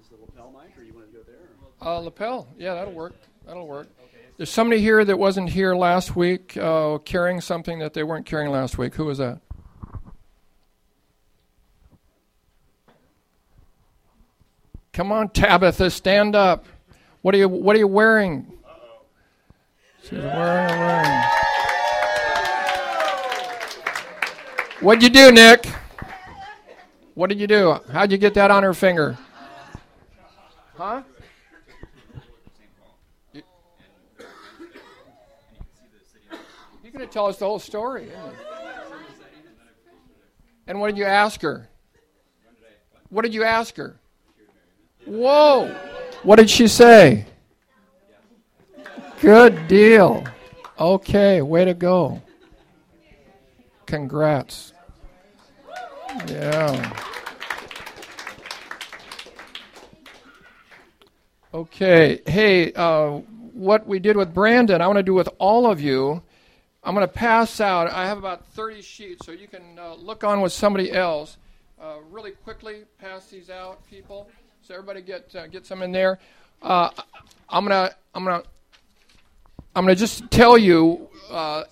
is the lapel mic, or you want to go there? Lapel. Yeah, that'll work. That'll work. There's somebody here that wasn't here last week carrying something that they weren't carrying last week. Who was that? Come on, Tabitha, stand up. What are you wearing? Uh-oh. She's wearing. What'd you do, Nick? What did you do? How'd you get that on her finger? Huh? You're going to tell us the whole story. Yeah. And what did you ask her? What did you ask her? Whoa! What did she say? Good deal. Okay, way to go. Congrats. Yeah. Okay. Hey, what we did with Brandon, I want to do with all of you. I'm going to pass out. I have about 30 sheets, so you can look on with somebody else. Really quickly, pass these out, people. So everybody get some in there. I'm gonna just tell you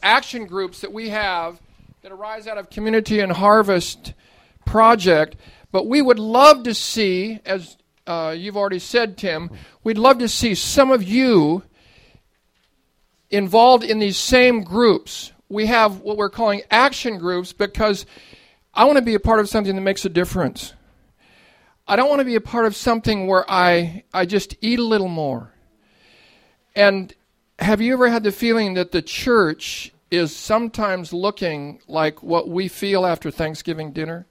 action groups that we have that arise out of Community and Harvest Project. But we would love to see, as you've already said, Tim, we'd love to see some of you involved in these same groups. We have what we're calling action groups because I want to be a part of something that makes a difference. I don't want to be a part of something where I just eat a little more. And have you ever had the feeling that the church is sometimes looking like what we feel after Thanksgiving dinner?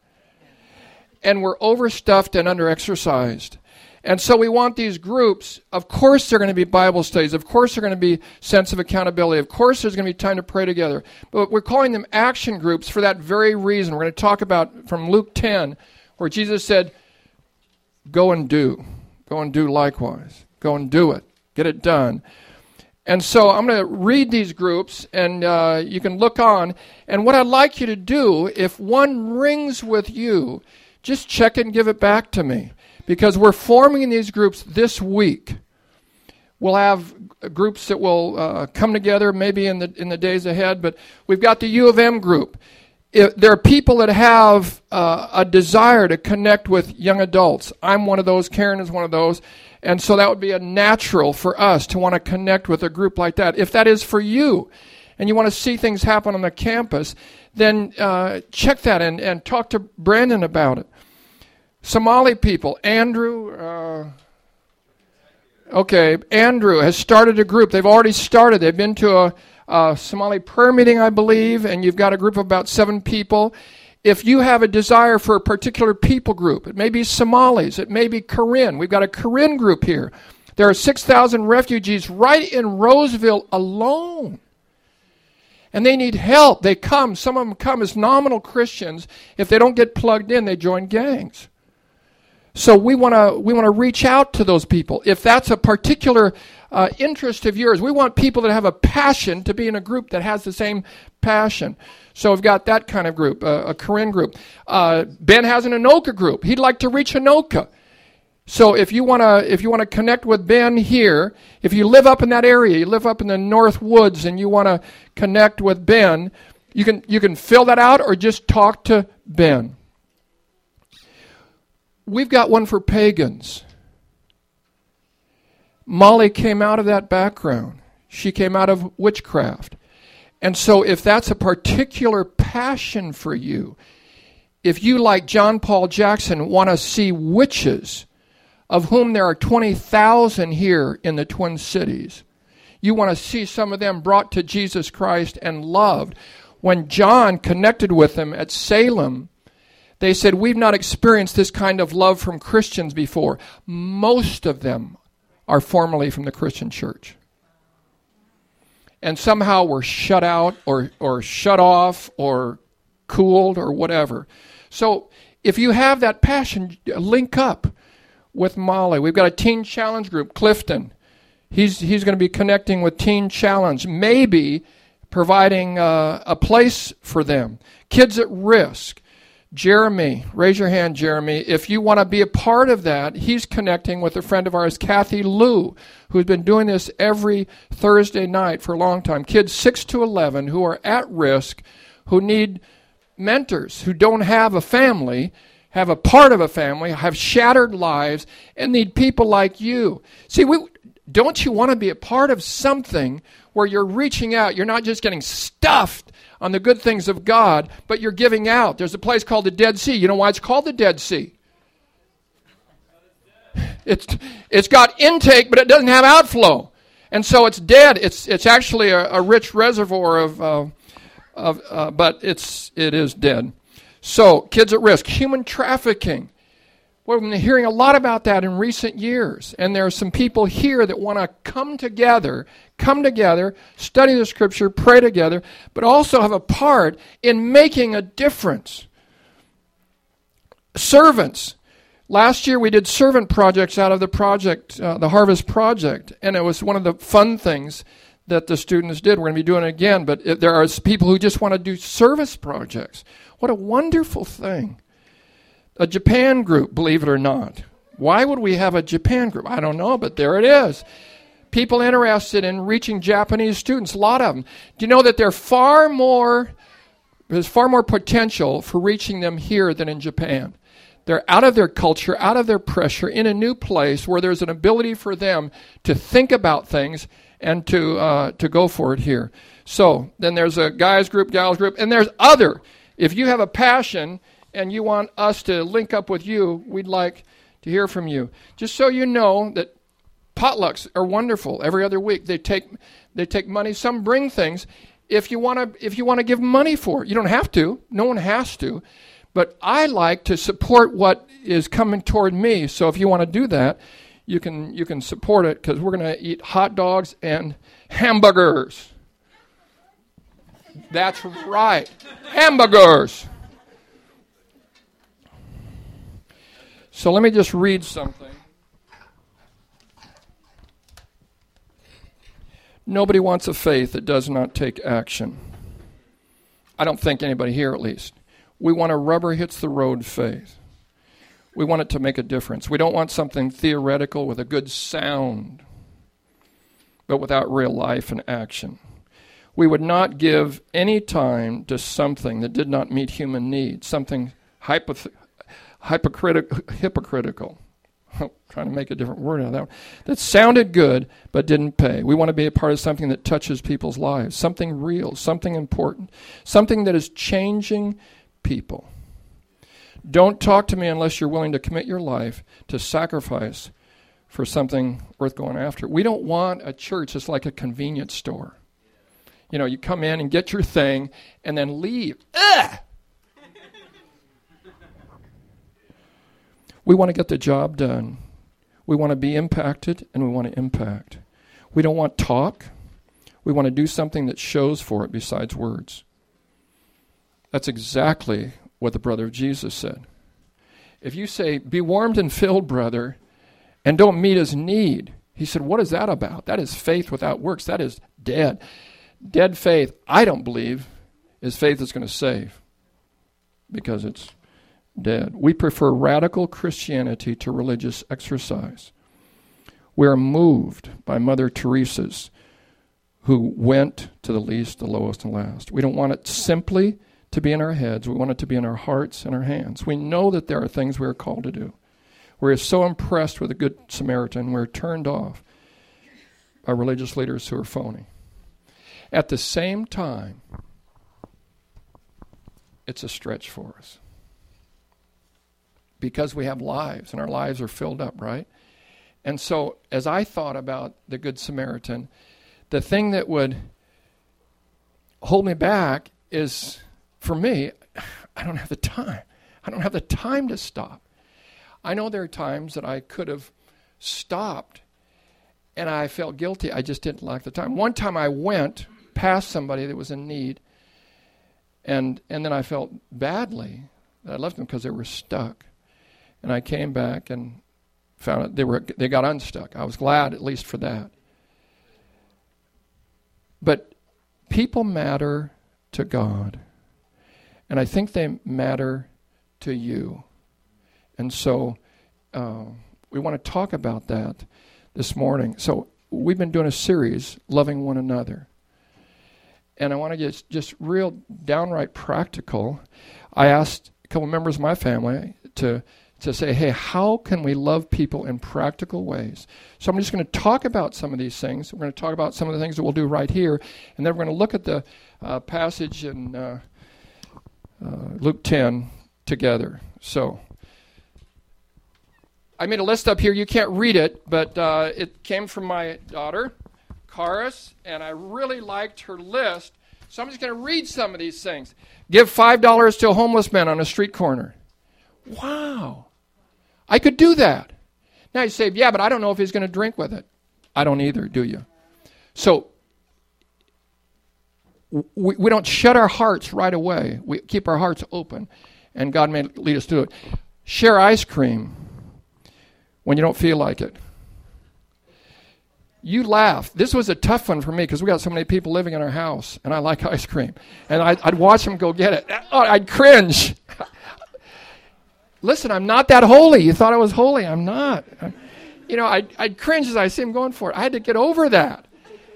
And we're overstuffed and underexercised. And so we want these groups. Of course they're going to be Bible studies. Of course they're going to be sense of accountability. Of course there's going to be time to pray together. But we're calling them action groups for that very reason. We're going to talk about from Luke 10 where Jesus said, go and do likewise, go and do it, get it done. And so I'm going to read these groups, and you can look on. And what I'd like you to do, if one rings with you, just check it and give it back to me, because we're forming these groups this week. We'll have groups that will come together maybe in the days ahead, but we've got the U of M group. If there are people that have a desire to connect with young adults. I'm one of those. Karen is one of those. And so that would be a natural for us to want to connect with a group like that. If that is for you and you want to see things happen on the campus, then check that and talk to Brandon about it. Somali people. Andrew has started a group. They've already started. They've been to a Somali prayer meeting, I believe, and you've got a group of about 7 people. If you have a desire for a particular people group, it may be Somalis, it may be Karen. We've got a Karen group here. There are 6,000 refugees right in Roseville alone. And they need help. They come. Some of them come as nominal Christians. If they don't get plugged in, they join gangs. So we want to reach out to those people. If that's a particular interest of yours, we want people that have a passion to be in a group that has the same passion. So we've got that kind of group, a Karen group. Ben has an Anoka group. He'd like to reach Anoka. So if you want to connect with Ben here, if you live up in that area, you live up in the North Woods, and you want to connect with Ben, you can fill that out or just talk to Ben. We've got one for pagans. Molly came out of that background. She came out of witchcraft. And so if that's a particular passion for you, if you, like John Paul Jackson, want to see witches, of whom there are 20,000 here in the Twin Cities, you want to see some of them brought to Jesus Christ and loved. When John connected with them at Salem, they said, we've not experienced this kind of love from Christians before. Most of them are formerly from the Christian church. And somehow were shut out or shut off or cooled or whatever. So if you have that passion, link up with Molly. We've got a Teen Challenge group, Clifton. He's going to be connecting with Teen Challenge, maybe providing a place for them. Kids at Risk. Jeremy, raise your hand, Jeremy, if you want to be a part of that. He's connecting with a friend of ours, Kathy Lou, who's been doing this every Thursday night for a long time. Kids 6 to 11 who are at risk, who need mentors, who don't have a family, have a part of a family, have shattered lives, and need people like you. See, don't you want to be a part of something where you're reaching out? You're not just getting stuffed on the good things of God, but you're giving out. There's a place called the Dead Sea. You know why it's called the Dead Sea? It's got intake, but it doesn't have outflow. And so it's dead. It's actually a rich reservoir but it is dead. So kids at risk, human trafficking. We've been hearing a lot about that in recent years, and there are some people here that want to come together, study the Scripture, pray together, but also have a part in making a difference. Servants. Last year we did servant projects out of the Harvest Project, and it was one of the fun things that the students did. We're going to be doing it again, but there are people who just want to do service projects. What a wonderful thing. A Japan group, believe it or not. Why would we have a Japan group? I don't know, but there it is. People interested in reaching Japanese students, a lot of them. Do you know that there's far more potential for reaching them here than in Japan? They're out of their culture, out of their pressure, in a new place where there's an ability for them to think about things and to go for it here. So then there's a guys group, gals group, and there's other. If you have a passion and you want us to link up with you, we'd like to hear from you. Just so you know that potlucks are wonderful. Every other week they take money. Some bring things. If you want to give money for it, you don't have to. No one has to. But I like to support what is coming toward me. So if you want to do that, you can support it, because we're going to eat hot dogs and hamburgers. That's right. Hamburgers. So let me just read something. Nobody wants a faith that does not take action. I don't think anybody here, at least. We want a rubber hits the road faith. We want it to make a difference. We don't want something theoretical with a good sound, but without real life and action. We would not give any time to something that did not meet human needs, something hypocritical. I'm trying to make a different word out of that one. That sounded good, but didn't pay. We want to be a part of something that touches people's lives, something real, something important, something that is changing people. Don't talk to me unless you're willing to commit your life to sacrifice for something worth going after. We don't want a church that's like a convenience store. You know, you come in and get your thing and then leave. Ugh! We want to get the job done. We want to be impacted, and we want to impact. We don't want talk. We want to do something that shows for it besides words. That's exactly what the brother of Jesus said. If you say, "Be warmed and filled, brother," and don't meet his need, he said, what is that about? That is faith without works. That is dead. Dead faith, I don't believe, is faith that's going to save, because it's dead. We prefer radical Christianity to religious exercise. We are moved by Mother Teresa's, who went to the least, the lowest, and last. We don't want it simply to be in our heads. We want it to be in our hearts and our hands. We know that there are things we are called to do. We are so impressed with a good Samaritan, we're turned off by religious leaders who are phony. At the same time, it's a stretch for us, because we have lives, and our lives are filled up, right? And so as I thought about the Good Samaritan, the thing that would hold me back is, for me, I don't have the time. I don't have the time to stop. I know there are times that I could have stopped, and I felt guilty. I just didn't like the time. One time I went past somebody that was in need, and then I felt badly that I left them because they were stuck. And I came back and found out they got unstuck. I was glad, at least, for that. But people matter to God. And I think they matter to you. And so we want to talk about that this morning. So we've been doing a series, Loving One Another. And I want to get just real downright practical. I asked a couple members of my family to say, hey, how can we love people in practical ways? So I'm just going to talk about some of these things. We're going to talk about some of the things that we'll do right here. And then we're going to look at the passage in Luke 10 together. So I made a list up here. You can't read it, but it came from my daughter, Karis, and I really liked her list. So I'm just going to read some of these things. Give $5 to a homeless man on a street corner. Wow. I could do that. Now you say, yeah, but I don't know if he's going to drink with it. I don't either, do you? So we don't shut our hearts right away. We keep our hearts open, and God may lead us to it. Share ice cream when you don't feel like it. You laugh. This was a tough one for me because we got so many people living in our house, and I like ice cream. And I'd watch them go get it. I'd cringe. Listen, I'm not that holy. You thought I was holy. I'm not. I'd cringe as I see them going for it. I had to get over that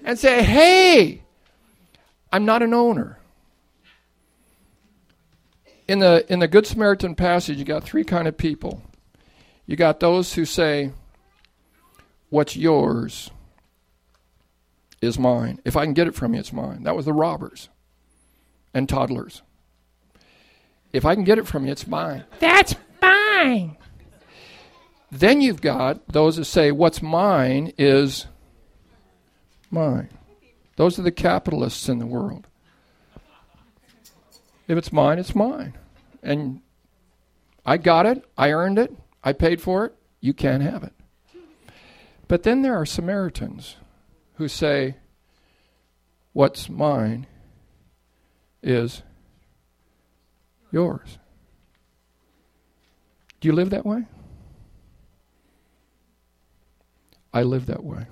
and say, hey, I'm not an owner. In the Good Samaritan passage, you got three kind of people. You got those who say, what's yours is mine. If I can get it from you, it's mine. That was the robbers and toddlers. If I can get it from you, it's mine. That's mine. Then you've got those that say, what's mine is mine. Those are the capitalists in the world. If it's mine, it's mine. And I got it. I earned it. I paid for it. You can't have it. But then there are Samaritans who say, what's mine is yours. Do you live that way? I live that way.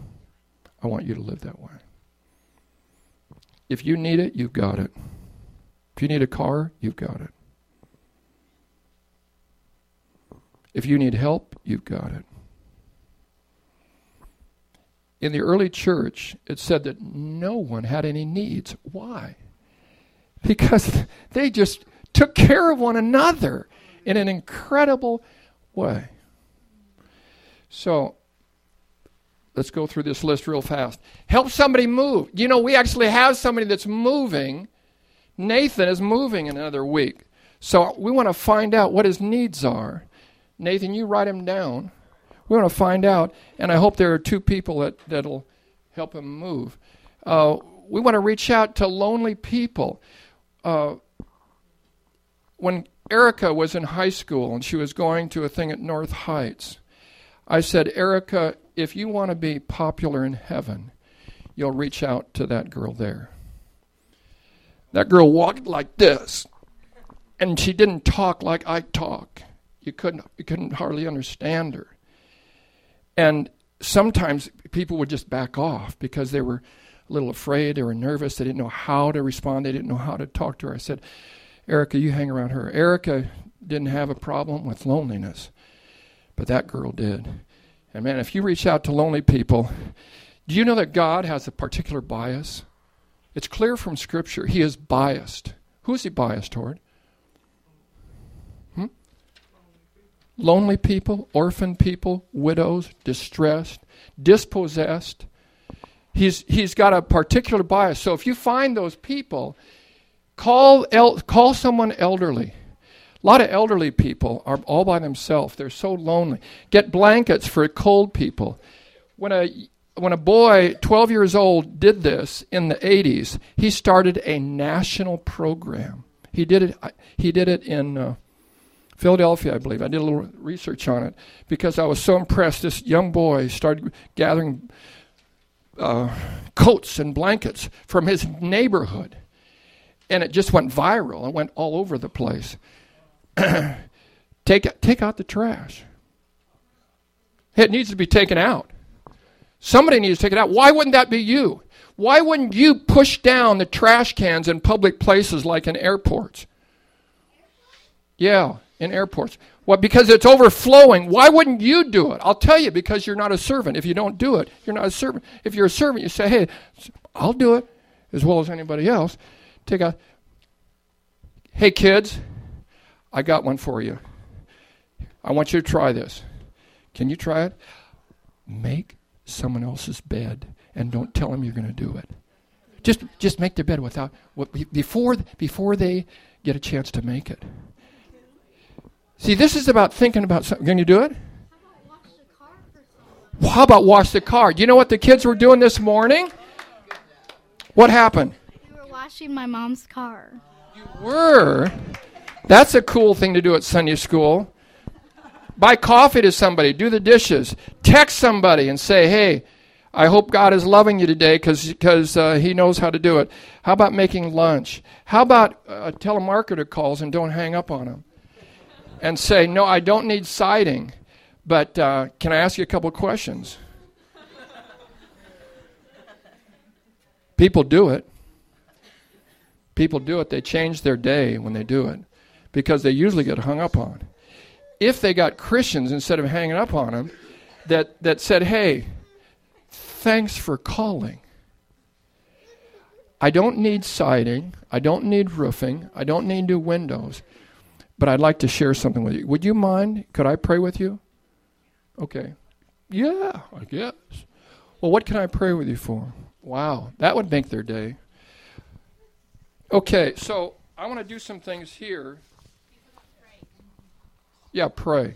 I want you to live that way. If you need it, you've got it. If you need a car, you've got it. If you need help, you've got it. In the early church, it said that no one had any needs. Why? Because they just took care of one another in an incredible way. So let's go through this list real fast. Help somebody move. You know, we actually have somebody that's moving. Nathan is moving in another week. So we want to find out what his needs are. Nathan, you write him down. We want to find out, and I hope there are two people that'll help him move. We want to reach out to lonely people. When Erica was in high school and she was going to a thing at North Heights, I said, Erica, if you want to be popular in heaven, you'll reach out to that girl there. That girl walked like this, and she didn't talk like I talk. You couldn't hardly understand her. And sometimes people would just back off because they were a little afraid, they were nervous, they didn't know how to respond, they didn't know how to talk to her. I said, Erica, you hang around her. Erica didn't have a problem with loneliness, but that girl did. And man, if you reach out to lonely people, do you know that God has a particular bias? It's clear from Scripture. He is biased. Who is he biased toward? Lonely people, orphan people, widows, distressed, dispossessed. He's got a particular bias. So if you find those people, call someone elderly. A lot of elderly people are all by themselves. They're so lonely. Get blankets for cold people. When a boy, 12 years old, did this in the 80s, he started a national program. He did it in Philadelphia, I believe. I did a little research on it because I was so impressed. This young boy started gathering coats and blankets from his neighborhood, and it just went viral. It went all over the place. Take out the trash. It needs to be taken out. Somebody needs to take it out. Why wouldn't that be you? Why wouldn't you push down the trash cans in public places like in airports? Yeah. in airports. Well, because it's overflowing. Why wouldn't you do it? I'll tell you, because you're not a servant. If you don't do it, you're not a servant. If you're a servant, you say, hey, I'll do it as well as anybody else. Take a, hey, kids, I got one for you. I want you to try this. Can you try it? Make someone else's bed and don't tell them you're going to do it. Just make their bed without before they get a chance to make it. See, this is about thinking about something. Can you do it? How about wash the car? Do you know what the kids were doing this morning? What happened? We were washing my mom's car. You were? That's a cool thing to do at Sunday school. Buy coffee to somebody. Do the dishes. Text somebody and say, hey, I hope God is loving you today because he knows how to do it. How about making lunch? How about a telemarketer calls and don't hang up on him? And say, no, I don't need siding, but can I ask you a couple of questions? People do it. People do it. They change their day when they do it because they usually get hung up on. If they got Christians instead of hanging up on them that said, hey, thanks for calling. I don't need siding. I don't need roofing. I don't need new windows. But I'd like to share something with you. Would you mind? Could I pray with you? Okay. Yeah, I guess. Well, what can I pray with you for? Wow, that would make their day. Okay, so I want to do some things here. Yeah, pray.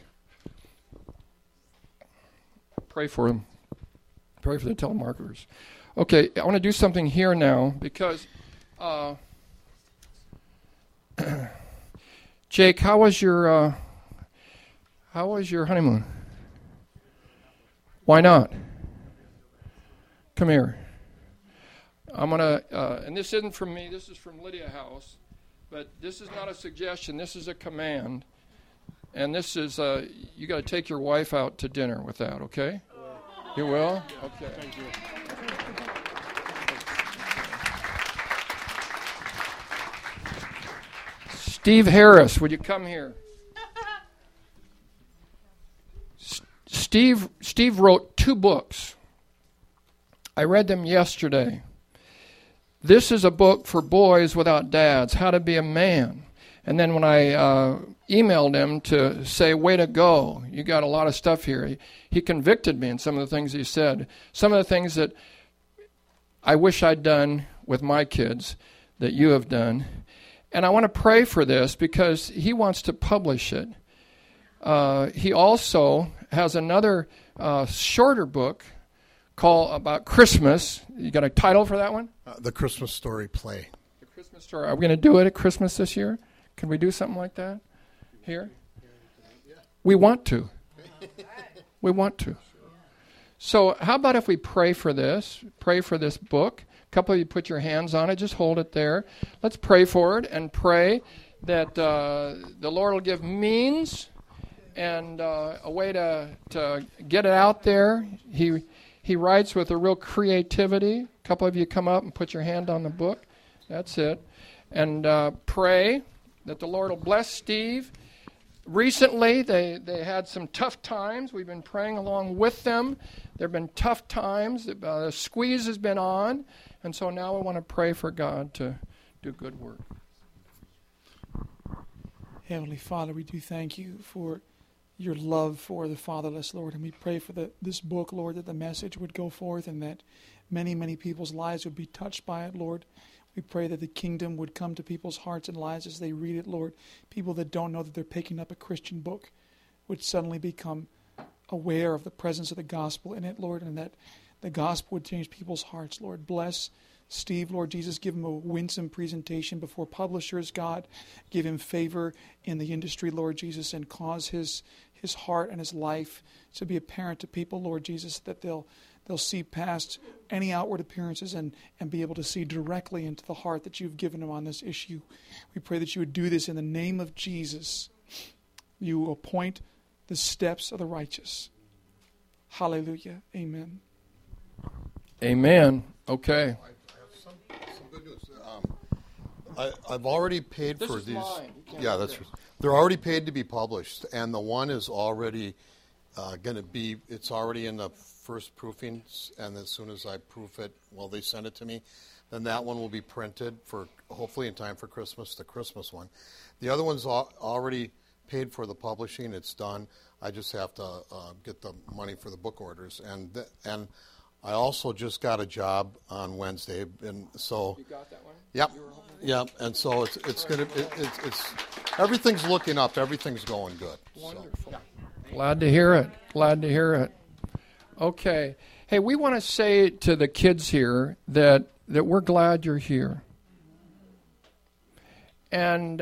Pray for them. Pray for the telemarketers. Okay, I want to do something here now because... Jake, how was your honeymoon? Why not? Come here. I'm gonna and this isn't from me. This is from Lydia House, but this is not a suggestion. This is a command, and this is you got to take your wife out to dinner with that. Okay? You will? Okay. Thank you. Steve Harris, would you come here? Steve wrote 2 books. I read them yesterday. This is a book for boys without dads, How to Be a Man. And then when I emailed him to say, way to go, you got a lot of stuff here, he convicted me in some of the things he said. Some of the things that I wish I'd done with my kids that you have done. And I want to pray for this because he wants to publish it. He also has another shorter book called about Christmas. You got a title for that one? The Christmas Story Play. The Christmas Story. Are we going to do it at Christmas this year? Can we do something like that here? We want to. We want to. So how about if we pray for this book? Couple of you put your hands on it. Just hold it there. Let's pray for it and pray that the Lord will give means and a way to get it out there. He writes with a real creativity. A couple of you come up and put your hand on the book. That's it. And pray that the Lord will bless Steve. Recently, they had some tough times. We've been praying along with them. There have been tough times. The squeeze has been on. And so now we want to pray for God to do good work. Heavenly Father, we do thank you for your love for the fatherless, Lord. And we pray for this book, Lord, that the message would go forth and that many, many people's lives would be touched by it, Lord. We pray that the kingdom would come to people's hearts and lives as they read it, Lord. People that don't know that they're picking up a Christian book would suddenly become aware of the presence of the gospel in it, Lord, and that the gospel would change people's hearts, Lord. Bless Steve, Lord Jesus. Give him a winsome presentation before publishers, God. Give him favor in the industry, Lord Jesus, and cause his heart and his life to be apparent to people, Lord Jesus, that they'll see past any outward appearances and be able to see directly into the heart that you've given him on this issue. We pray that you would do this in the name of Jesus. You appoint the steps of the righteous. Hallelujah. Amen. Amen. Okay. I have some good news. I've already paid for these. Yeah, that's right. They're already paid to be published, and the one is already going to be. It's already in the first proofing, and as soon as I proof it, well, they send it to me. Then that one will be printed for hopefully in time for Christmas. The Christmas one. The other one's already paid for the publishing. It's done. I just have to get the money for the book orders, and I also just got a job on Wednesday, and so you got that one. Yep, yep. And so it's gonna it's everything's looking up. Everything's going good. Wonderful. So. Yeah. Glad to hear it. Glad to hear it. Okay. Hey, we want to say to the kids here that we're glad you're here, and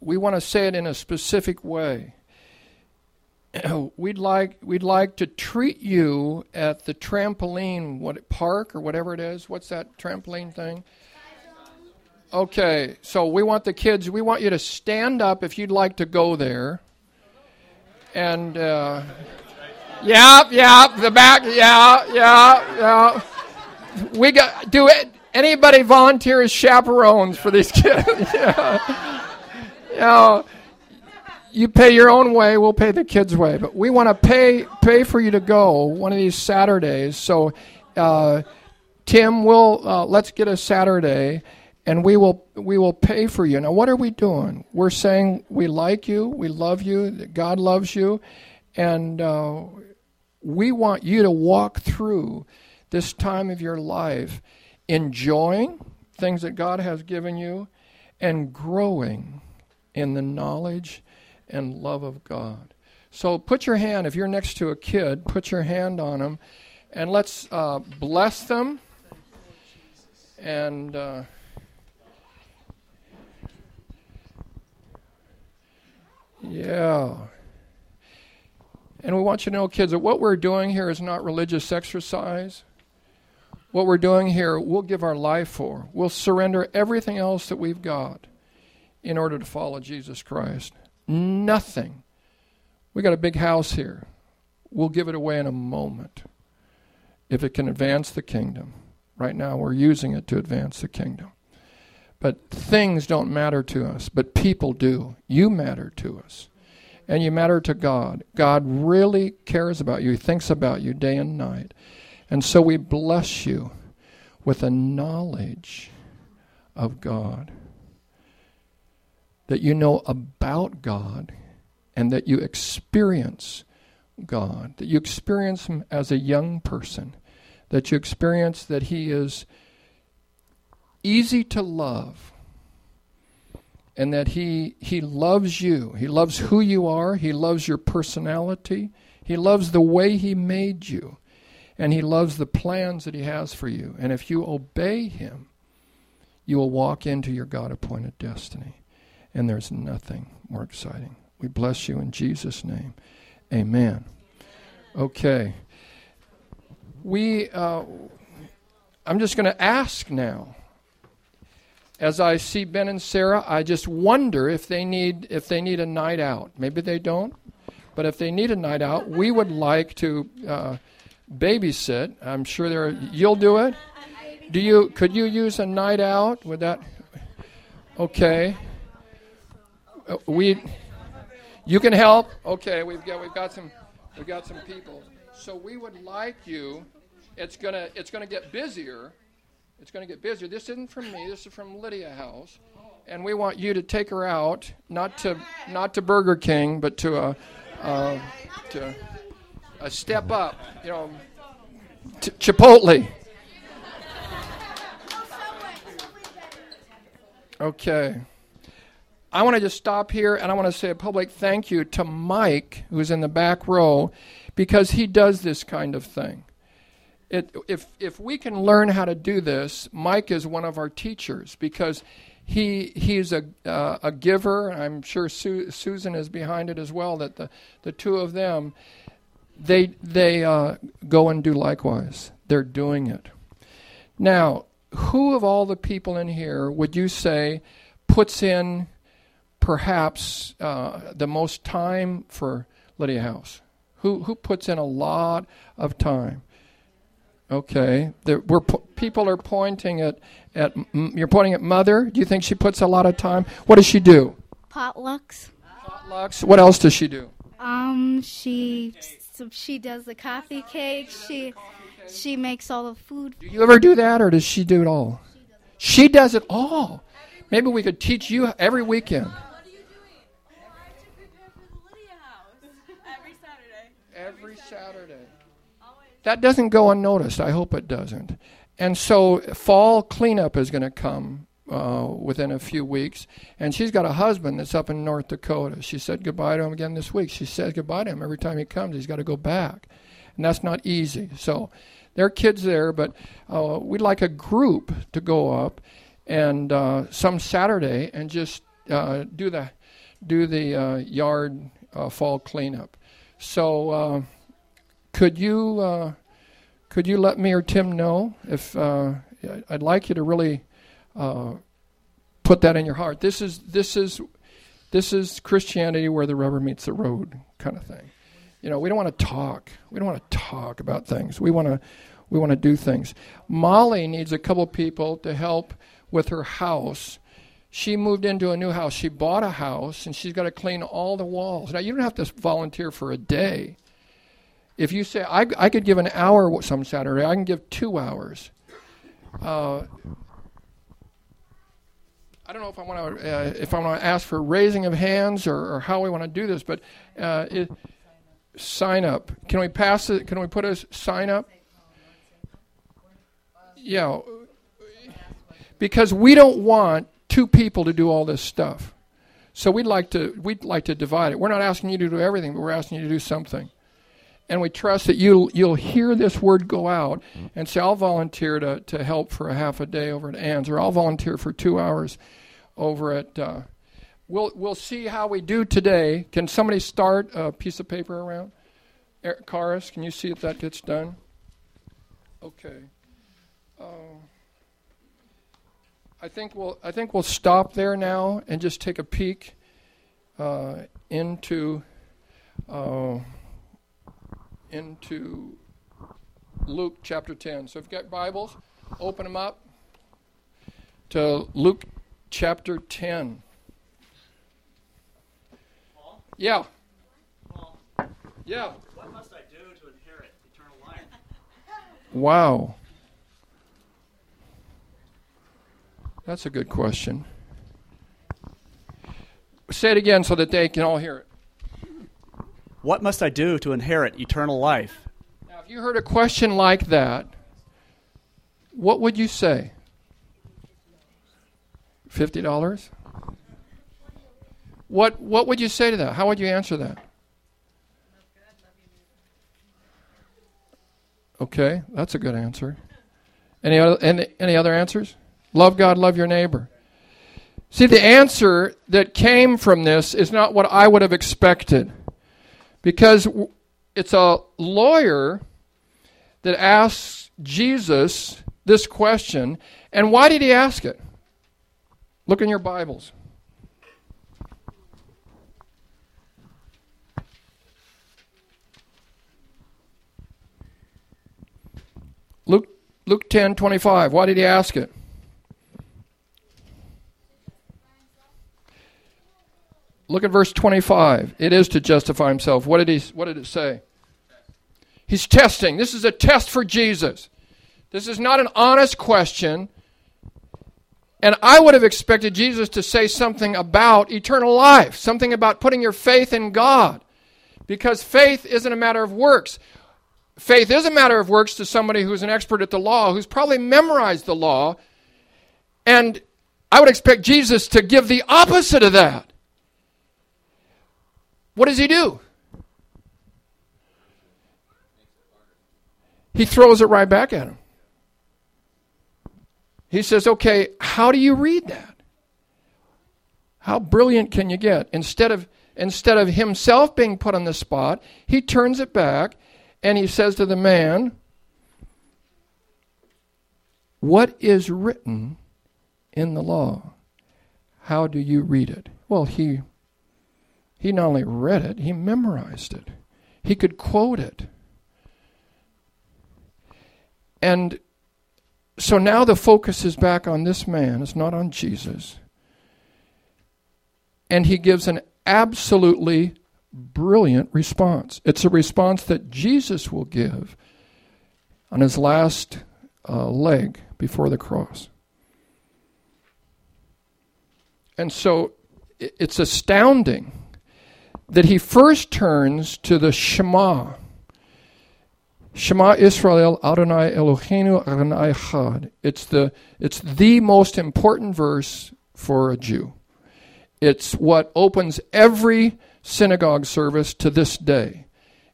we want to say it in a specific way. We'd like to treat you at the trampoline park or whatever it is. What's that trampoline thing? Okay, so we want the kids. We want you to stand up if you'd like to go there. And the back. Yeah. We got. Do it. Anybody volunteer as chaperones for these kids? Yeah. You pay your own way, we'll pay the kids' way. But we want to pay for you to go one of these Saturdays. So, Tim, let's get a Saturday, and we will pay for you. Now, what are we doing? We're saying we like you, we love you, that God loves you, and we want you to walk through this time of your life enjoying things that God has given you and growing in the knowledge and love of God. So put your hand, if you're next to a kid, put your hand on them, and let's bless them. And yeah. And we want you to know, kids, that what we're doing here is not religious exercise. What we're doing here, we'll give our life for. We'll surrender everything else that we've got in order to follow Jesus Christ. Nothing. We got a big house here. We'll give it away in a moment if it can advance the kingdom. Right now we're using it to advance the kingdom. But things don't matter to us, but people do. You matter to us. And you matter to God. God really cares about you. He thinks about you day and night. And so we bless you with a knowledge of God, that you know about God and that you experience God, that you experience Him as a young person, that you experience that He is easy to love and that He loves you. He loves who you are. He loves your personality. He loves the way He made you, and He loves the plans that He has for you. And if you obey Him, you will walk into your God-appointed destiny. And there's nothing more exciting. We bless you in Jesus' name. Amen. Okay. I'm just going to ask now. As I see Ben and Sarah, I just wonder if they need a night out. Maybe they don't. But if they need a night out, we would like to babysit. I'm sure you'll do it. Could you use a night out with that? Okay. You can help. Okay, we've got some people. So we would like you. It's gonna get busier. It's gonna get busier. This isn't from me. This is from Lydia House, and we want you to take her out, not to Burger King, but to a step up, Chipotle. Okay. I want to just stop here, and I want to say a public thank you to Mike, who's in the back row, because he does this kind of thing. If we can learn how to do this, Mike is one of our teachers because he's a giver. I'm sure Susan is behind it as well. That the two of them, they go and do likewise. They're doing it. Now, who of all the people in here would you say puts in perhaps the most time for Lydia House? Who puts in a lot of time? Okay. People are pointing at you're pointing at Mother. Do you think she puts a lot of time? What does she do? Potlucks. What else does she do? She does the coffee cake. She makes all the food. Do you ever do that, or does she do it all? She does it all. Maybe we could teach you every weekend. What are you doing? I have to prepare for the Lydia House every Saturday. Every Saturday. That doesn't go unnoticed. I hope it doesn't. And so fall cleanup is going to come within a few weeks. And she's got a husband that's up in North Dakota. She said goodbye to him again this week. She says goodbye to him every time he comes. He's got to go back. And that's not easy. So there are kids there, but we'd like a group to go up and some Saturday and just do the yard fall cleanup. So could you let me or Tim know if I'd like you to really put that in your heart. This is Christianity where the rubber meets the road kind of thing. You know, we don't want to talk. We don't want to talk about things. We want to do things. Molly needs a couple people to help with her house. She moved into a new house. She bought a house, and she's got to clean all the walls. Now, you don't have to volunteer for a day. If you say, I could give an hour some Saturday, I can give 2 hours. I don't know if I want to ask for raising of hands or how we want to do this, but sign up. Can we pass it? Can we put a sign up? Yeah. Because we don't want 2 people to do all this stuff. So we'd like to divide it. We're not asking you to do everything, but we're asking you to do something. And we trust that you'll hear this word go out and say, I'll volunteer to help for a half a day over at Ann's, or I'll volunteer for 2 hours over at... We'll see how we do today. Can somebody start a piece of paper around? Karis, can you see if that gets done? Okay. I think we'll stop there now and just take a peek into Luke chapter 10. So if you've got Bibles, open them up to Luke chapter 10. Paul? Yeah. Paul? Yeah. What must I do to inherit eternal life? Wow. That's a good question. Say it again so that they can all hear it. What must I do to inherit eternal life? Now, if you heard a question like that, what would you say? $50? What would you say to that? How would you answer that? Okay, that's a good answer. Any other answers? Love God, love your neighbor. See, the answer that came from this is not what I would have expected. Because it's a lawyer that asks Jesus this question. And why did he ask it? Look in your Bibles. Luke 10:25. Why did he ask it? Look at verse 25. It is to justify himself. What did it say? He's testing. This is a test for Jesus. This is not an honest question. And I would have expected Jesus to say something about eternal life, something about putting your faith in God. Because faith isn't a matter of works. Faith is a matter of works to somebody who's an expert at the law, who's probably memorized the law. And I would expect Jesus to give the opposite of that. What does he do? He throws it right back at him. He says, okay, how do you read that? How brilliant can you get? Instead of himself being put on the spot, he turns it back and he says to the man, what is written in the law? How do you read it? Well, he not only read it, he memorized it. He could quote it. And so now the focus is back on this man. It's not on Jesus. And he gives an absolutely brilliant response. It's a response that Jesus will give on his last leg before the cross. And so it's astounding that he first turns to the Shema. Shema Israel Adonai Eloheinu Adonai Echad. It's the most important verse for a Jew. It's what opens every synagogue service to this day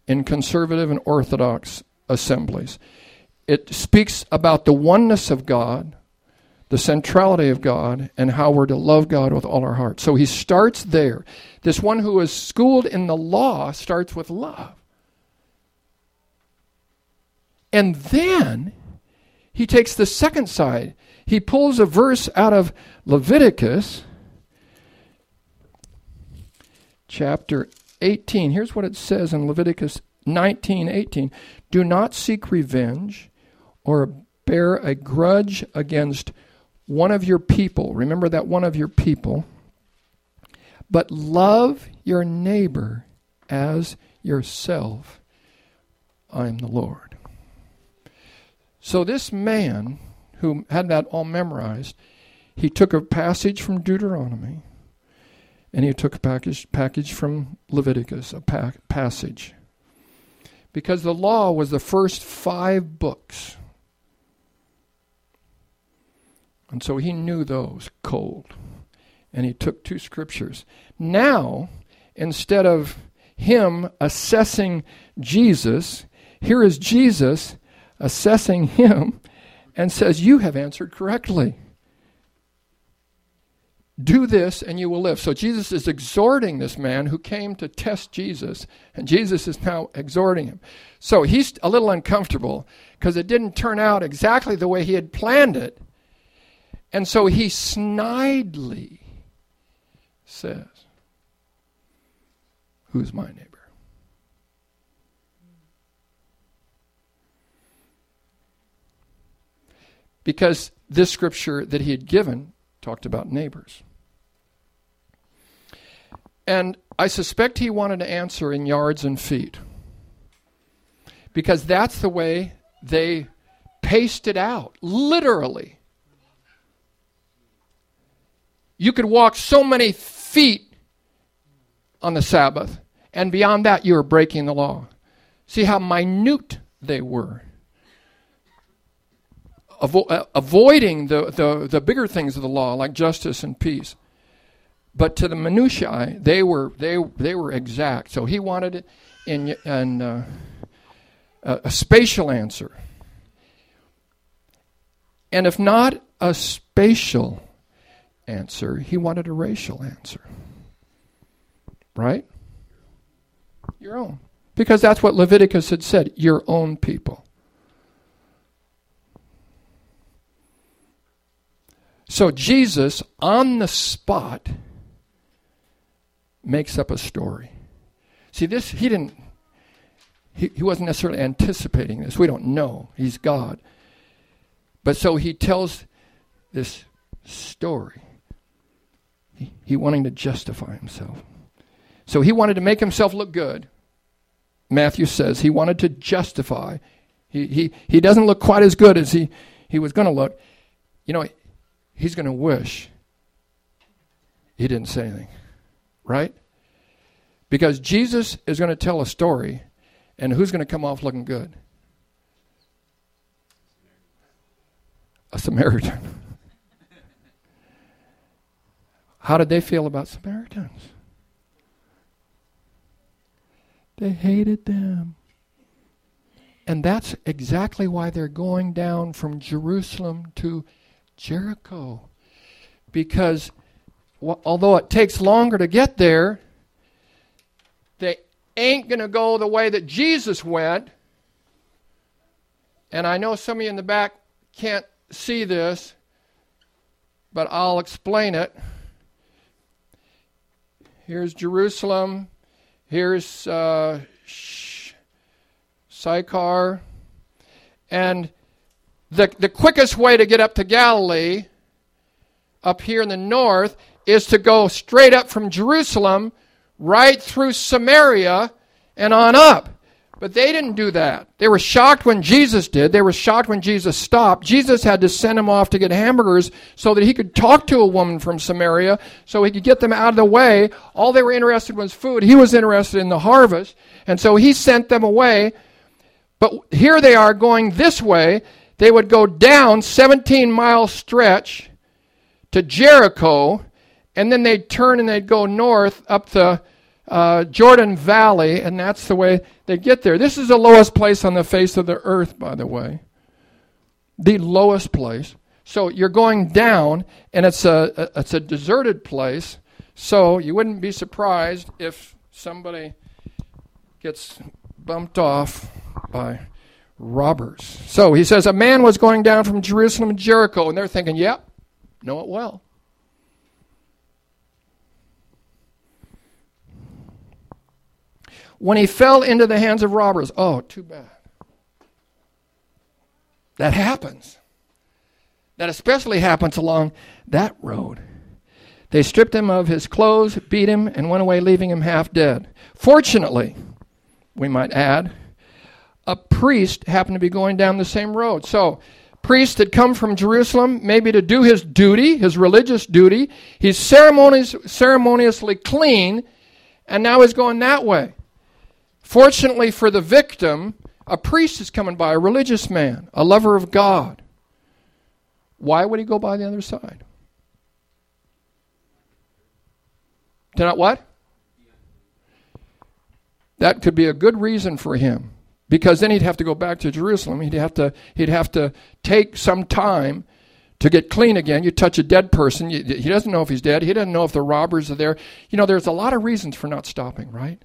in conservative and Orthodox assemblies. It speaks about the oneness of God, the centrality of God, and how we're to love God with all our heart. So he starts there. This one who is schooled in the law starts with love. And then he takes the second side. He pulls a verse out of Leviticus chapter 18. Here's what it says in Leviticus 19:18. Do not seek revenge or bear a grudge against one of your people. Remember that one of your people. But love your neighbor as yourself. I am the Lord. So this man who had that all memorized, he took a passage from Deuteronomy and he took a package from Leviticus, a passage. Because the law was the first 5 books. And so he knew those cold. And he took 2 scriptures. Now, instead of him assessing Jesus, here is Jesus assessing him and says, you have answered correctly. Do this and you will live. So Jesus is exhorting this man who came to test Jesus, and Jesus is now exhorting him. So he's a little uncomfortable because it didn't turn out exactly the way he had planned it. And so he snidely says, who's my neighbor? Because this scripture that he had given talked about neighbors. And I suspect he wanted to answer in yards and feet, because that's the way they paced it out, literally. You could walk so many feet on the Sabbath, and beyond that you were breaking the law. See how minute they were. Avoiding the bigger things of the law, like justice and peace, but to the minutiae, they were exact. So he wanted it in a spatial answer, and if not a spatial answer, he wanted a racial answer. Right? Your own, because that's what Leviticus had said: your own people. So Jesus, on the spot, makes up a story. See, this he wasn't necessarily anticipating this. We don't know. He's God. But so he tells this story. He wanting to justify himself. So he wanted to make himself look good. Matthew says he wanted to justify. He doesn't look quite as good as he was going to look. You know, he's going to wish he didn't say anything, right? Because Jesus is going to tell a story, and who's going to come off looking good? A Samaritan. How did they feel about Samaritans? They hated them. And that's exactly why they're going down from Jerusalem to Jericho, because although it takes longer to get there, they ain't going to go the way that Jesus went. And I know some of you in the back can't see this, but I'll explain it. Here's Jerusalem. Here's Sychar. And The quickest way to get up to Galilee, up here in the north, is to go straight up from Jerusalem, right through Samaria, and on up. But they didn't do that. They were shocked when Jesus did. They were shocked when Jesus stopped. Jesus had to send them off to get hamburgers so that he could talk to a woman from Samaria, so he could get them out of the way. All they were interested in was food. He was interested in the harvest. And so he sent them away. But here they are going this way. They would go down 17-mile stretch to Jericho, and then they'd turn and they'd go north up the Jordan Valley, and that's the way they get there. This is the lowest place on the face of the earth, by the way. The lowest place. So you're going down, and it's a deserted place, so you wouldn't be surprised if somebody gets bumped off by robbers. So he says, a man was going down from Jerusalem to Jericho, and they're thinking, yep, know it well. When he fell into the hands of robbers. Oh, too bad. That happens. That especially happens along that road. They stripped him of his clothes, beat him, and went away, leaving him half dead. Fortunately, we might add, a priest happened to be going down the same road. So, priest had come from Jerusalem, maybe to do his duty, his religious duty. He's ceremoniously clean, and now he's going that way. Fortunately for the victim, a priest is coming by, a religious man, a lover of God. Why would he go by the other side? To not what? That could be a good reason for him, because then he'd have to go back to Jerusalem. He'd have to take some time to get clean again. You touch a dead person. He doesn't know if he's dead. He doesn't know if the robbers are there. You know, there's a lot of reasons for not stopping, right?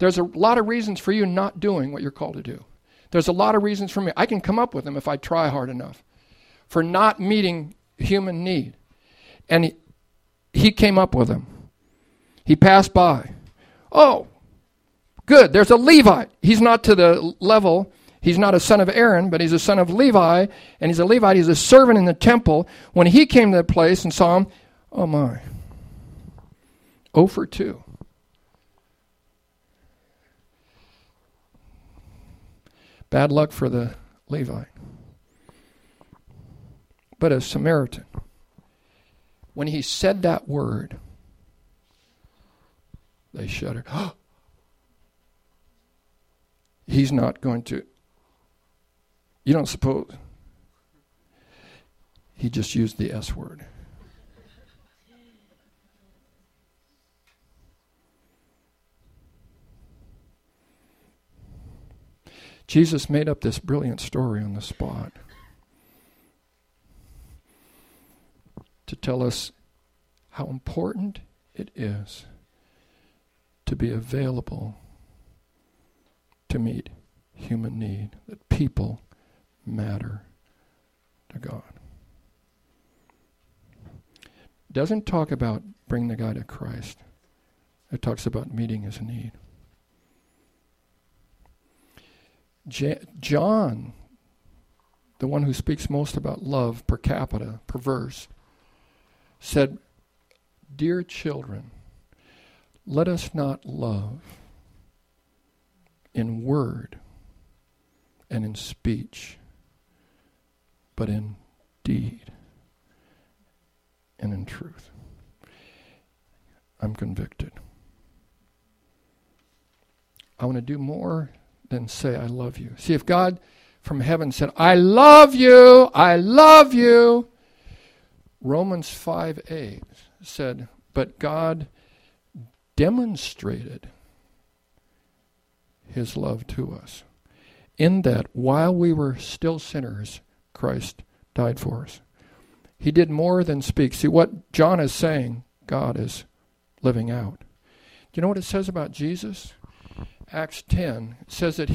There's a lot of reasons for you not doing what you're called to do. There's a lot of reasons for me. I can come up with them if I try hard enough for not meeting human need. And he came up with them. He passed by. Oh, good. There's a Levite. He's not to the level. He's not a son of Aaron, but he's a son of Levi. And he's a Levite. He's a servant in the temple. When he came to the place and saw him, oh my, 0 for 2. Bad luck for the Levite. But a Samaritan, when he said that word, they shuddered. He's not going to. You don't suppose. He just used the S word. Jesus made up this brilliant story on the spot to tell us how important it is to be available to meet human need, that people matter to God. It doesn't talk about bringing the guy to Christ. It talks about meeting his need. John, the one who speaks most about love per capita, per verse, said, "Dear children, let us not love in word and in speech, but in deed and in truth." I'm convicted. I want to do more than say, I love you. See, if God from heaven said, I love you, Romans 5:8 said, but God demonstrated his love to us in that while we were still sinners, Christ died for us. He did more than speak. See, what John is saying, God is living out. Do you know what it says about Jesus? Acts 10 says that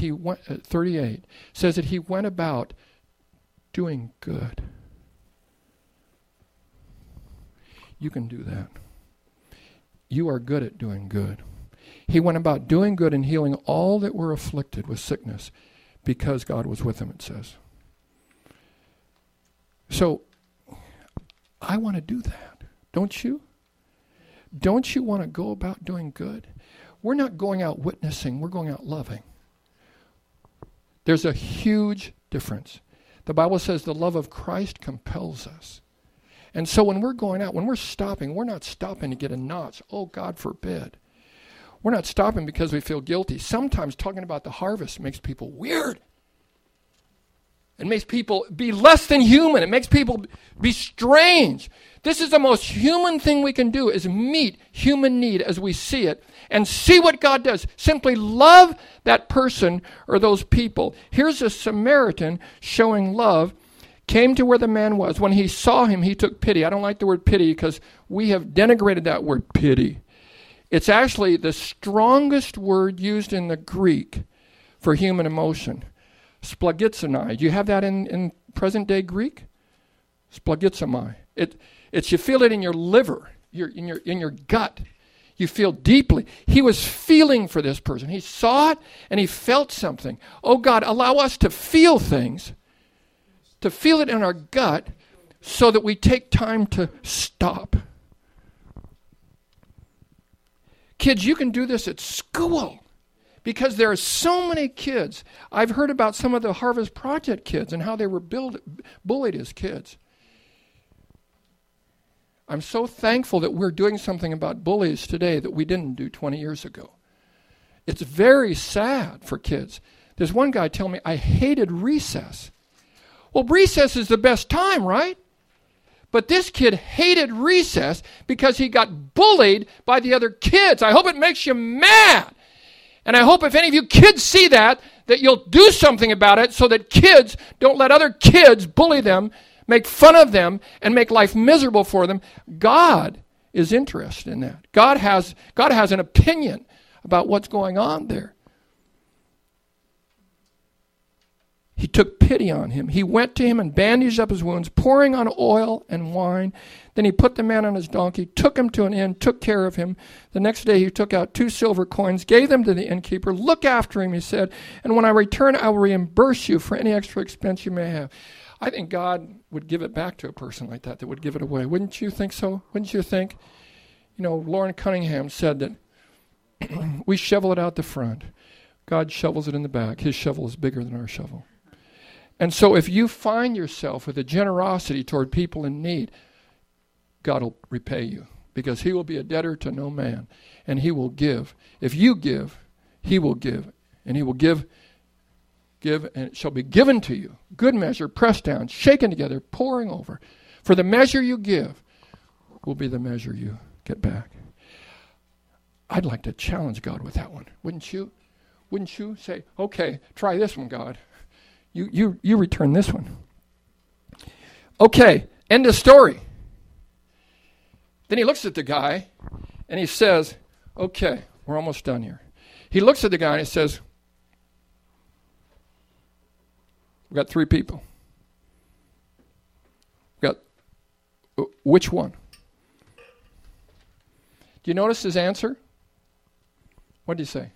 38 says that he went about doing good. You can do that. You are good at doing good. He went about doing good and healing all that were afflicted with sickness because God was with him, it says. So I want to do that. Don't you? Don't you want to go about doing good? We're not going out witnessing. We're going out loving. There's a huge difference. The Bible says the love of Christ compels us. And so when we're going out, when we're not stopping to get a notch. Oh, God forbid. We're not stopping because we feel guilty. Sometimes talking about the harvest makes people weird. It makes people be less than human. It makes people be strange. This is the most human thing we can do, is meet human need as we see it and see what God does. Simply love that person or those people. Here's a Samaritan showing love, came to where the man was. When he saw him, he took pity. I don't like the word pity because we have denigrated that word pity. It's actually the strongest word used in the Greek for human emotion. Splagitsanai. Do you have that in present-day Greek? Splagitsamai. It's you feel it in your liver, in your gut. You feel deeply. He was feeling for this person. He saw it and he felt something. Oh God, allow us to feel things, to feel it in our gut, so that we take time to stop. Kids, you can do this at school. Because there are so many kids. I've heard about some of the Harvest Project kids and how they were bullied as kids. I'm so thankful that we're doing something about bullies today that we didn't do 20 years ago. It's very sad for kids. There's one guy telling me, I hated recess. Well, recess is the best time, right? But this kid hated recess because he got bullied by the other kids. I hope it makes you mad. And I hope if any of you kids see that, that you'll do something about it so that kids don't let other kids bully them, make fun of them, and make life miserable for them. God is interested in that. God has an opinion about what's going on there. He took pity on him. He went to him and bandaged up his wounds, pouring on oil and wine. Then he put the man on his donkey, took him to an inn, took care of him. The next day he took out 2 silver coins, gave them to the innkeeper. Look after him, he said, and when I return, I will reimburse you for any extra expense you may have. I think God would give it back to a person like that would give it away. Wouldn't you think so? Wouldn't you think? You know, Lauren Cunningham said that we shovel it out the front. God shovels it in the back. His shovel is bigger than our shovel. And so if you find yourself with a generosity toward people in need, God will repay you because he will be a debtor to no man, and he will give. If you give, he will give, and he will give, and it shall be given to you. Good measure, pressed down, shaken together, pouring over. For the measure you give will be the measure you get back. I'd like to challenge God with that one, wouldn't you? Wouldn't you say, okay, try this one, God. You return this one. Okay, end of story. Then he looks at the guy and he says, okay, we're almost done here. He looks at the guy and he says, we got 3 people. We got which one? Do you notice his answer? What did he say?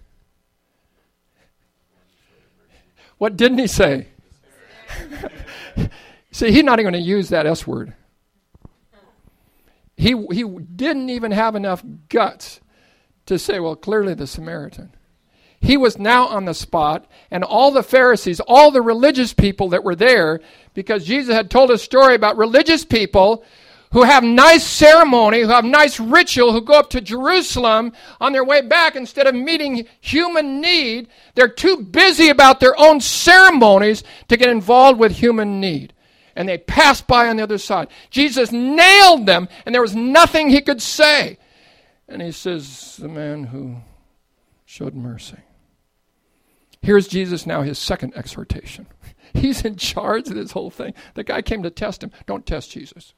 What didn't he say? See, he's not even going to use that S word. He didn't even have enough guts to say, well, clearly the Samaritan. He was now on the spot, and all the Pharisees, all the religious people that were there, because Jesus had told a story about religious people who have nice ceremony, who have nice ritual, who go up to Jerusalem on their way back instead of meeting human need. They're too busy about their own ceremonies to get involved with human need. And they passed by on the other side. Jesus nailed them, and there was nothing he could say. And he says, the man who showed mercy. Here's Jesus now, his second exhortation. He's in charge of this whole thing. The guy came to test him. Don't test Jesus.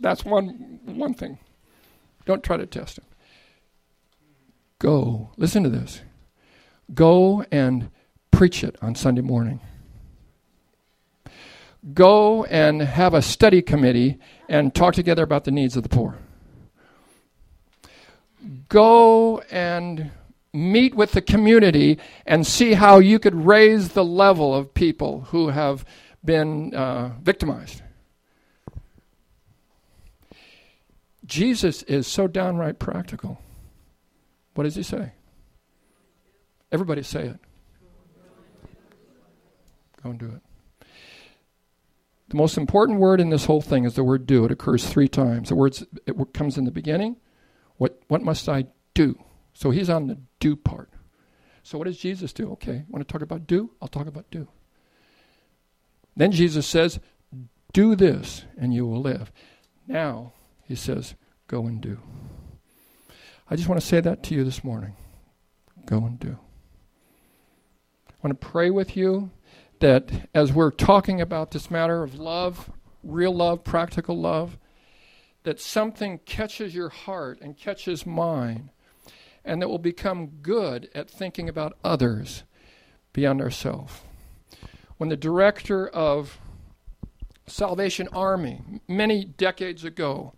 That's one thing. Don't try to test him. Go, listen to this. Go and preach it on Sunday morning. Go and have a study committee and talk together about the needs of the poor. Go and meet with the community and see how you could raise the level of people who have been victimized. Jesus is so downright practical. What does he say? Everybody say it. Go and do it. The most important word in this whole thing is the word do. It occurs 3 times. It comes in the beginning. What must I do? So he's on the do part. So what does Jesus do? Okay, want to talk about do? I'll talk about do. Then Jesus says, do this and you will live. Now he says, go and do. I just want to say that to you this morning. Go and do. I want to pray with you that as we're talking about this matter of love, real love, practical love, that something catches your heart and catches mine, and that we'll become good at thinking about others beyond ourselves. When the director of Salvation Army, many decades ago,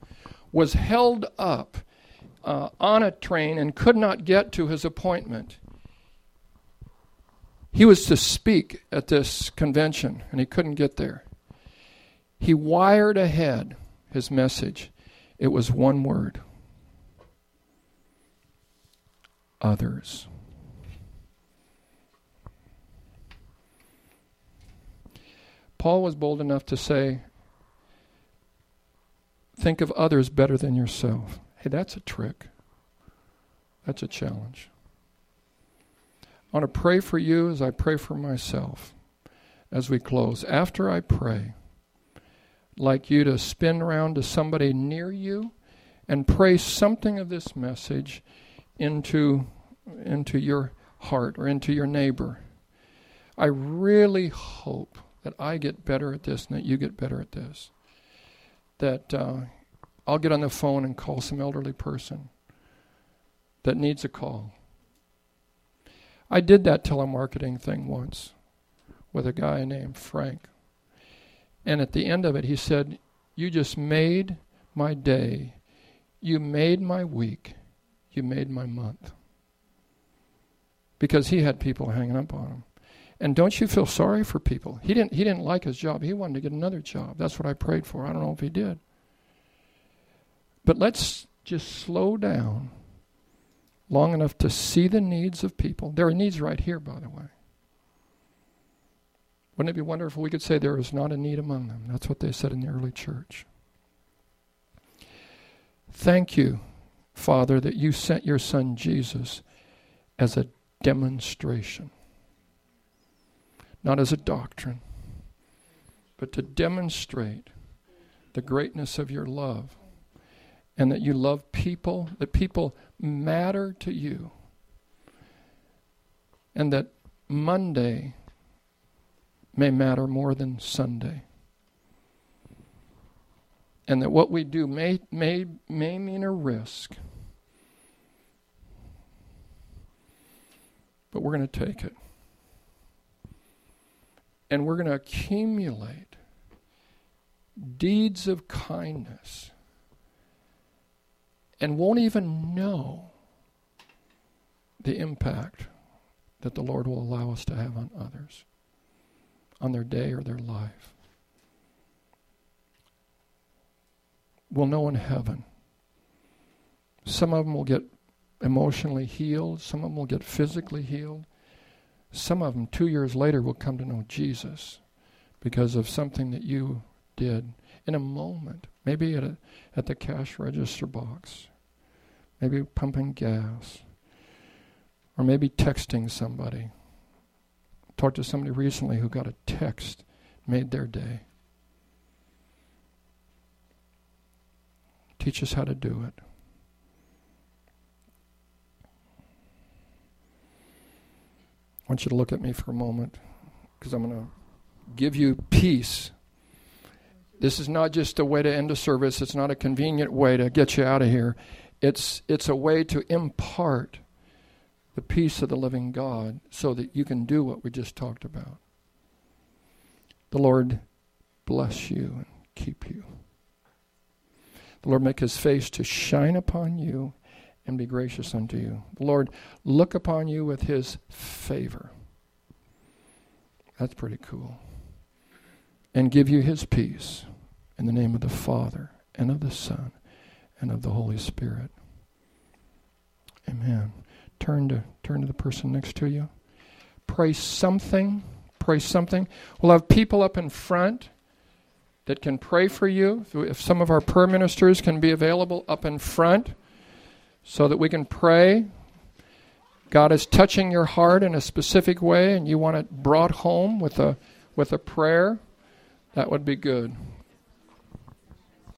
was held up on a train and could not get to his appointment. He was to speak at this convention, and he couldn't get there. He wired ahead his message. It was one word. Others. Paul was bold enough to say, think of others better than yourself. Hey, that's a trick. That's a challenge. I want to pray for you as I pray for myself as we close. After I pray, I'd like you to spin around to somebody near you and pray something of this message into your heart or into your neighbor. I really hope that I get better at this and that you get better at this. That I'll get on the phone and call some elderly person that needs a call. I did that telemarketing thing once with a guy named Frank. And at the end of it, he said, you just made my day. You made my week. You made my month. Because he had people hanging up on him. And don't you feel sorry for people? He didn't like his job. He wanted to get another job. That's what I prayed for. I don't know if he did. But let's just slow down long enough to see the needs of people. There are needs right here, by the way. Wouldn't it be wonderful if we could say there is not a need among them? That's what they said in the early church. Thank you, Father, that you sent your son Jesus as a demonstration. Not as a doctrine, but to demonstrate the greatness of your love and that you love people, that people matter to you, and that Monday may matter more than Sunday, and that what we do may mean a risk, but we're going to take it. And we're going to accumulate deeds of kindness and won't even know the impact that the Lord will allow us to have on others, on their day or their life. We'll know in heaven. Some of them will get emotionally healed. Some of them will get physically healed. Some of them 2 years later will come to know Jesus because of something that you did in a moment, maybe at the cash register box, maybe pumping gas, or maybe texting somebody. Talked to somebody recently who got a text, made their day. Teach us how to do it. I want you to look at me for a moment because I'm going to give you peace. This is not just a way to end a service. It's not a convenient way to get you out of here. It's a way to impart the peace of the living God so that you can do what we just talked about. The Lord bless you and keep you. The Lord make his face to shine upon you and be gracious unto you. The Lord look upon you with his favor. That's pretty cool. and give you his peace. In the name of the Father, and of the Son, and of the Holy Spirit. Amen. Turn to the person next to you. Pray something. Pray something. We'll have people up in front that can pray for you. If some of our prayer ministers can be available up in front so that we can pray. God is touching your heart in a specific way and you want it brought home with a prayer, that would be good.